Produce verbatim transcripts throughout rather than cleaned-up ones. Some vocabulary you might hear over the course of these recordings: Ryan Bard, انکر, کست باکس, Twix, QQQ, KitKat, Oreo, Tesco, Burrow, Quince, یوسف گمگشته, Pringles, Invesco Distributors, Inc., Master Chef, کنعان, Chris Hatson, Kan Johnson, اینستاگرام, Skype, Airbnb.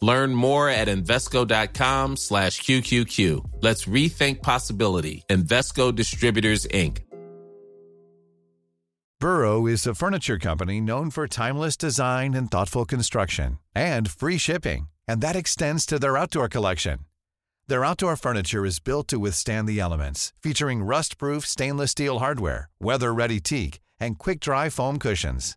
Learn more at Invesco.com slash QQQ. Let's rethink possibility. Invesco Distributors, Incorporated. Burrow is a furniture company known for timeless design and thoughtful construction, and free shipping, and that extends to their outdoor collection. Their outdoor furniture is built to withstand the elements, featuring rust-proof stainless steel hardware, weather-ready teak, and quick-dry foam cushions.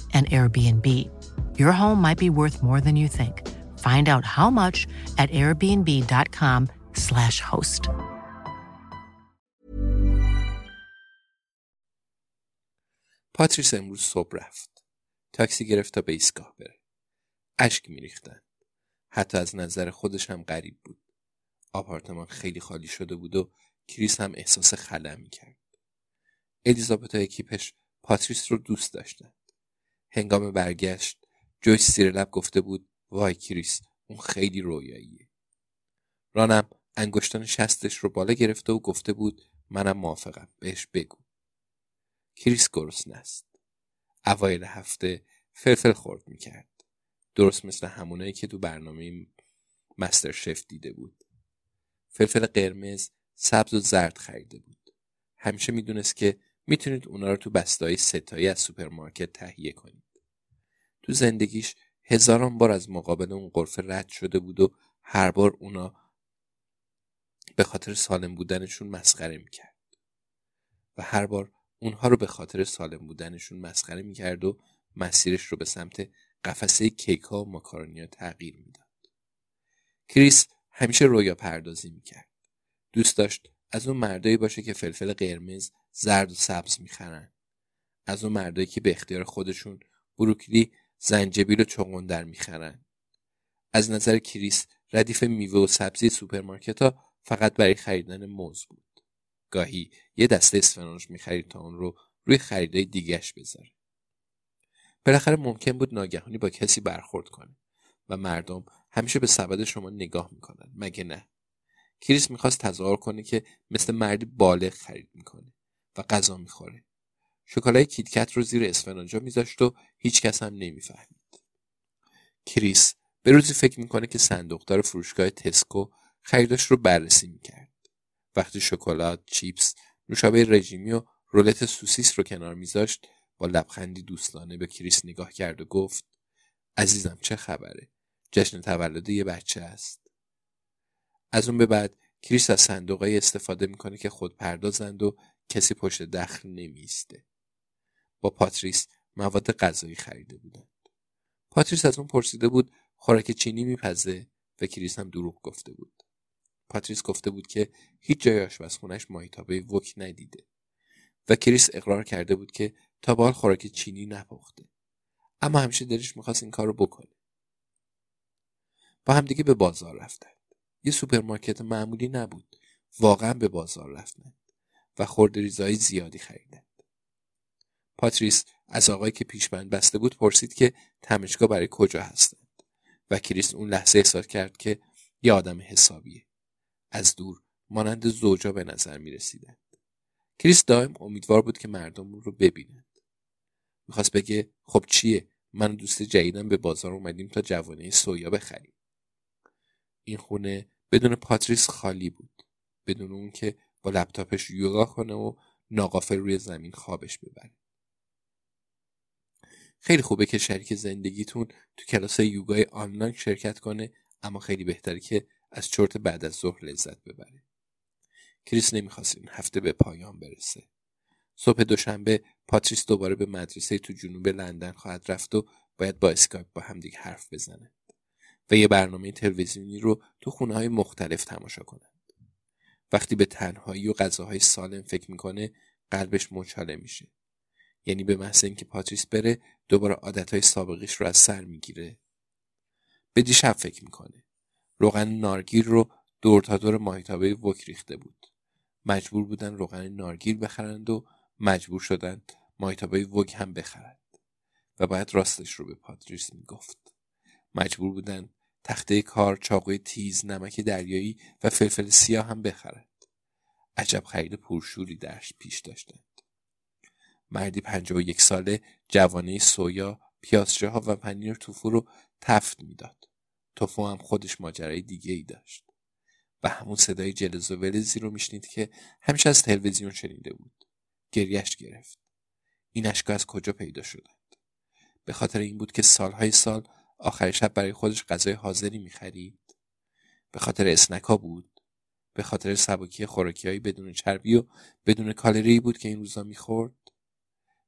an Airbnb. Your home might be worth more than you think. Find out how much at airbnb.com slash host. پاتریس امروز صبح رفت. تاکسی گرفت تا به ایستگاه بره. اشک میریختن. حتی از نظر خودش هم غریب بود. آپارتمان خیلی خالی شده بود و کریس هم احساس خلا میکرد. الیزابت و اکیپش پاتریس رو دوست داشتند. هنگام برگشت جویس زیر لب گفته بود وای کریس، اون خیلی رویاییه. رانم انگشتان شستش رو بالا گرفته و گفته بود منم موافقم، بهش بگو. کریس گرسنه است. اوایل هفته فلفل خورد میکرد، درست مثل همونایی که تو برنامه مستر شف دیده بود. فلفل قرمز، سبز و زرد خریده بود. همیشه میدونست که میتونید اونا رو تو بسته‌های ستایی از سوپرمارکت تهیه کنید. تو زندگیش هزاران بار از مقابل اون قرفه رد شده بود و هر بار اونا به خاطر سالم بودنشون مسخره میکرد. و هر بار اونها رو به خاطر سالم بودنشون مسخره میکرد و مسیرش رو به سمت قفسه کیک‌ها و ماکارونی‌ها تغییر میداد. کریس همیشه رویا پردازی میکرد. دوست داشت از اون مردایی باشه که فلفل قرمز، زرد و سبز میخرن. از اون مردایی که به اختیار خودشون بروکلی، زنجبیل و چغندر میخرن. از نظر کریس ردیف میوه و سبزی سوپرمارکت‌ها فقط برای خریدن موز بود. گاهی یه دسته اسفناج میخرید تا اون رو روی خریدای دیگه‌اش بذاره. بالاخره ممکن بود ناگهانی با کسی برخورد کنه و مردم همیشه به سبد شما نگاه میکنن، مگه نه؟ کریس میخواست تظاهر کنه که مثل مرد بالغ خرید میکنه و غذا میخوره. شکلات کیتکت رو زیر اسفناجا میذاشت و هیچ کس هم نمیفهمید. کریس به روزی فکر میکنه که صندوقدار فروشگاه تسکو خریداش رو بررسی میکرد. وقتی شکلات، چیپس، نوشابه رژیمی و رولت سوسیس رو کنار میذاشت، با لبخندی دوستانه به کریس نگاه کرد و گفت عزیزم چه خبره؟ جشن تولد یه بچه است. از اون به بعد کریس از صندوقای استفاده میکنه که خود پردازند و کسی پشت دخل نمیسته. با پاتریس مواد غذایی خریده بودند. پاتریس از اون پرسیده بود خوراک چینی میپزه و کریس هم دروغ گفته بود. پاتریس گفته بود که هیچ جای آشپزخونه‌اش ماهیتابه وک ندیده و کریس اقرار کرده بود که تا به حال خوراک چینی نپخته، اما همیشه دلش میخواست این کارو بکنه. با هم دیگه به بازار رفتند. یه سوپرمارکت معمولی نبود. واقعا به بازار رفتند و خورده‌ریزای زیادی خریدند. پاتریس از آقایی که پیشبند بسته بود پرسید که تمشکا برای کجا هستند و کریس اون لحظه احساس کرد که یه آدم حسابیه. از دور مانند زوجا به نظر می رسیدند. کریس دائم امیدوار بود که مردم رو ببینند. میخواست بگه خب چیه، من دوست جدیدم به بازار اومدیم تا جوانه سویا بخریم. این خونه بدون پاتریس خالی بود. بدون اون که با لپتاپش یوگا کنه و ناقافل روی زمین خوابش ببره. خیلی خوبه که شریک زندگیتون تو کلاس یوگای آنلاین شرکت کنه، اما خیلی بهتره که از چرت بعد از ظهر لذت ببره. کریس نمیخواست این هفته به پایان برسه. صبح دوشنبه پاتریس دوباره به مدرسه تو جنوب لندن خواهد رفت و باید با اسکایپ با هم دیگه حرف بزنه و یه برنامه تلویزیونی رو تو خونه‌های مختلف تماشا کنه. وقتی به تنهایی و غذاهای سالم فکر میکنه قلبش مچاله میشه. یعنی به محض اینکه پاتریس بره دوباره عادتهای سابقیش رو از سر میگیره. به دیشب فکر میکنه. روغن نارگیل رو دور تا دور ماهیتابه وک ریخته بود. مجبور بودن روغن نارگیل بخرند و مجبور شدن ماهیتابه وک هم بخرند و باید راستش رو به پاتریس میگفت. مجبور بودن تخته کار، چاقوی تیز، نمک دریایی و فلفل سیاه هم بخرند. عجب خرید پرشوری درش پیش داشتند. مردی پنجاه و یک ساله جوانه سویا، پیازچه‌ها و پنیر توفو رو تفت میداد. توفو هم خودش ماجرای دیگه ای داشت و همون صدای جلز و ولزی رو میشنید که همیشه از تلویزیون شنیده بود. گریهش گرفت. این اشک‌ها از کجا پیدا شدند؟ به خاطر این بود که سالهای سال آخر شب برای خودش غذای حاضری می‌خرید. به خاطر اسنک‌ها بود. به خاطر سبکی خوراکی‌های بدون چربی و بدون کالری بود که این روزا می‌خورد.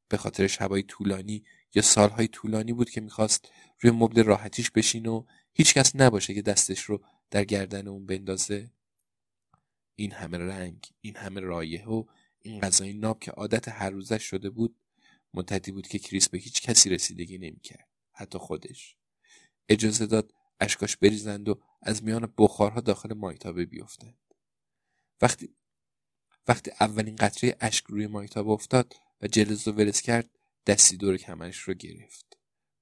به خاطر شبای طولانی یا سالهای طولانی بود که می‌خواست روی مبل راحتیش بشینه و هیچکس نباشه که دستش رو در گردن اون بندازه. این همه رنگ، این همه رایحه و این غذای ناب که عادت هر روزش شده بود، منتهی بود که کریس به هیچ کسی رسیدگی نمی‌کرد، حتی خودش. اجازه داد اشکاش بریزند و از میان بخارها داخل ماهیتابه بیفتند. وقتی وقتی اولین قطره اشک روی ماهیتابه افتاد و جلز و ولز کرد، دستی دور کمرش رو گرفت.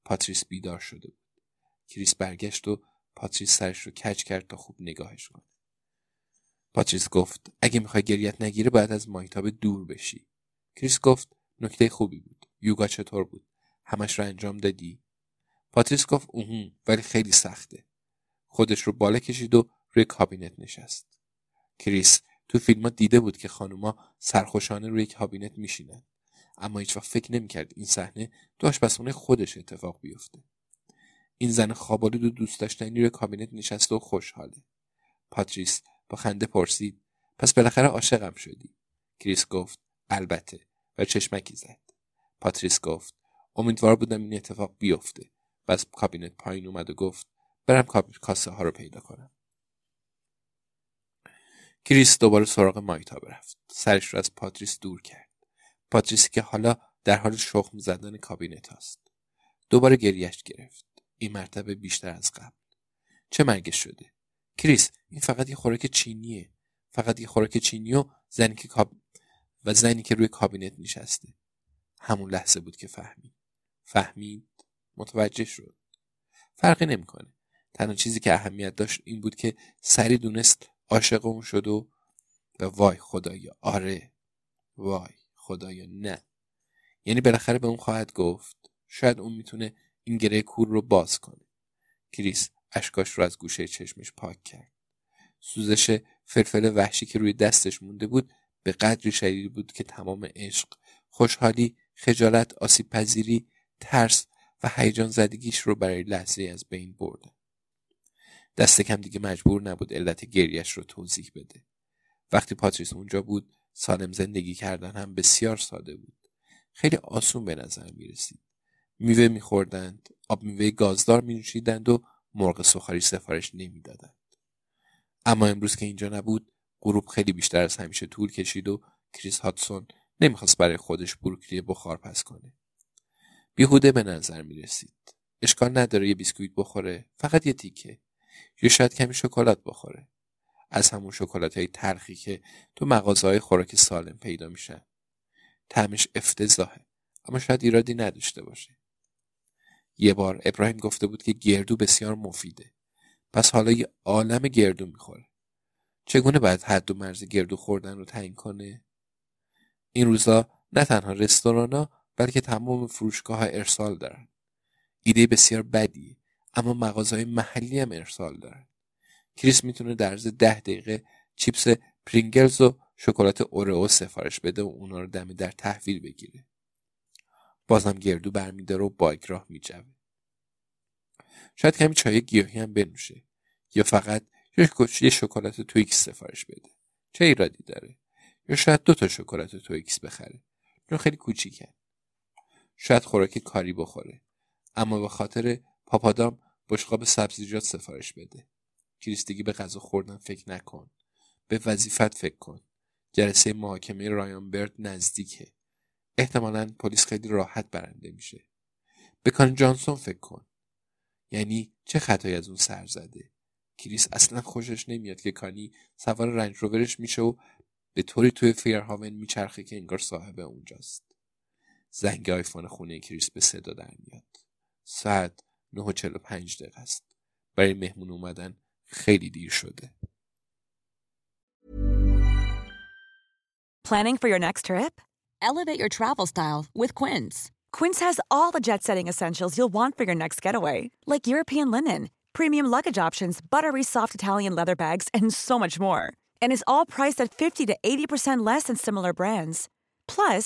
پاتریس بیدار شده بود. کریس برگشت و پاتریس سرش رو کج کرد تا خوب نگاهش کنه. پاتریس گفت: اگه میخوای گریت نگیره باید از ماهیتابه دور بشی. کریس گفت: نکته خوبی بود. یوگا چطور بود؟ همش رو انجام دادی؟ پاتریس گفت: اوه، ولی خیلی سخته. خودش رو بالا کشید و روی کابینت نشست. کریس تو فیلم‌ها دیده بود که خانوما سرخوشانه روی کابینت میشینن، اما هیچ‌وقت فکر نمی‌کرد این صحنه تو آشپزخونه خودش اتفاق بیفته. این زن خواب‌آلود و دوست داشتنی روی کابینت نشسته و خوشحاله. پاتریس با خنده پرسید: پس بالاخره عاشقم شدی؟ کریس گفت: البته، و چشمکی زد. پاتریس گفت: امیدوار بودم این اتفاق بیفته. از کابینت پایین اومد و گفت: برم کاسه ها رو پیدا کنم. کریس دوباره سراغ ماهیتابه رفت. سرش رو از پاتریس دور کرد. پاتریسی که حالا در حال شخم زدن کابینت هاست. دوباره گریهش گرفت. این مرتبه بیشتر از قبل. چه مرگش شده؟ کریس، این فقط یه خوراک چینیه. فقط یه خوراک چینی و زنی که کاب... و زنی که روی کابینت نشسته. همون لحظه بود که فهمید. فهمید. متوجه شد. فرقی نمیکنه. تنها چیزی که اهمیت داشت این بود که سری دونست عاشق اون شد و و وای خدایا آره، وای خدایا نه. یعنی بالاخره به اون خواهد گفت. شاید اون میتونه این گره کور رو باز کنه. کریس اشکاش رو از گوشه چشمش پاک کرد. سوزش فلفل وحشی که روی دستش مونده بود به قدری شدید بود که تمام عشق، خوشحالی، خجالت، آسیب پذیری، ترس و هیجان زدگیش رو برای لحظه از بین برده. دست کم دیگه مجبور نبود علت گریهش رو توضیح بده. وقتی پاتریس اونجا بود، سالم زندگی کردن هم بسیار ساده بود. خیلی آسون به نظر می رسید. میوه می خوردند، آب میوه گازدار می نوشیدند و مرغ سوخاری سفارش نمی دادند. اما امروز که اینجا نبود، غروب خیلی بیشتر از همیشه طول کشید و کریس هاتسون نمی خواست برای خودش بروکلی بخار پس کنه. بیهوده به نظر می رسید. اشکال نداره یه بیسکویت بخوره، فقط یه تیکه. یا شاید کمی شکلات بخوره. از همون شکلات های تلخی که تو مغازه‌های خوراک سالم پیدا میشن. طعمش افتضاحه، اما شاید ایرادی نداشته باشه. یه بار ابراهیم گفته بود که گردو بسیار مفیده. پس حالا یه عالم گردو میخوره. چگونه باید حد و مرز گردو خوردن رو تعیین کنه؟ این روزا نه تنها رستورانا بلکه تمام فروشگاه‌ها ارسال دارن. ایده بسیار بدیه، اما مغازه‌های محلی هم ارسال دارن. کریس میتونه در عرض ده دقیقه چیپس پرینگلز و شکلات اورئو سفارش بده و اونا رو دم در تحویل بگیره. بازم گردو برمی‌داره و بایک راه می‌جوه. شاید کمی چای گیاهی هم بنوشه یا فقط یه شکلات تویکس سفارش بده. چه ایرادی داره؟ یا شاید دوتا شکلات تویکس بخره. اون خیلی کوچیکه. شاید خوراک کاری بخوره. اما به خاطر پاپادام بشقاب سبزیجات سفارش بده. کریستگی به غذا خوردن فکر نکن. به وظیفت فکر کن. جلسه محاکمه رایان برد نزدیکه. احتمالاً پلیس خیلی راحت برنده میشه. به کان جانسون فکر کن. یعنی چه خطایی از اون سر زده؟ کریس اصلا خوشش نمیاد که کانی سوار رنج روورش میشه و به طوری توی فیرهاون میچرخه که انگار صاحب اونجاست. زنگ آیفون خونه کریس به صدا در میاد. ساعت نه و چهل و پنج دقیقه است. برای مهمون اومدن خیلی دیر شده. Planning for your next trip? Elevate your travel style with Quince. Quince has all the jet-setting essentials you'll want for your next getaway, like European linen, premium luggage options, buttery soft Italian leather bags, and so much more. And is all priced at fifty to eighty percent less than similar brands. Plus,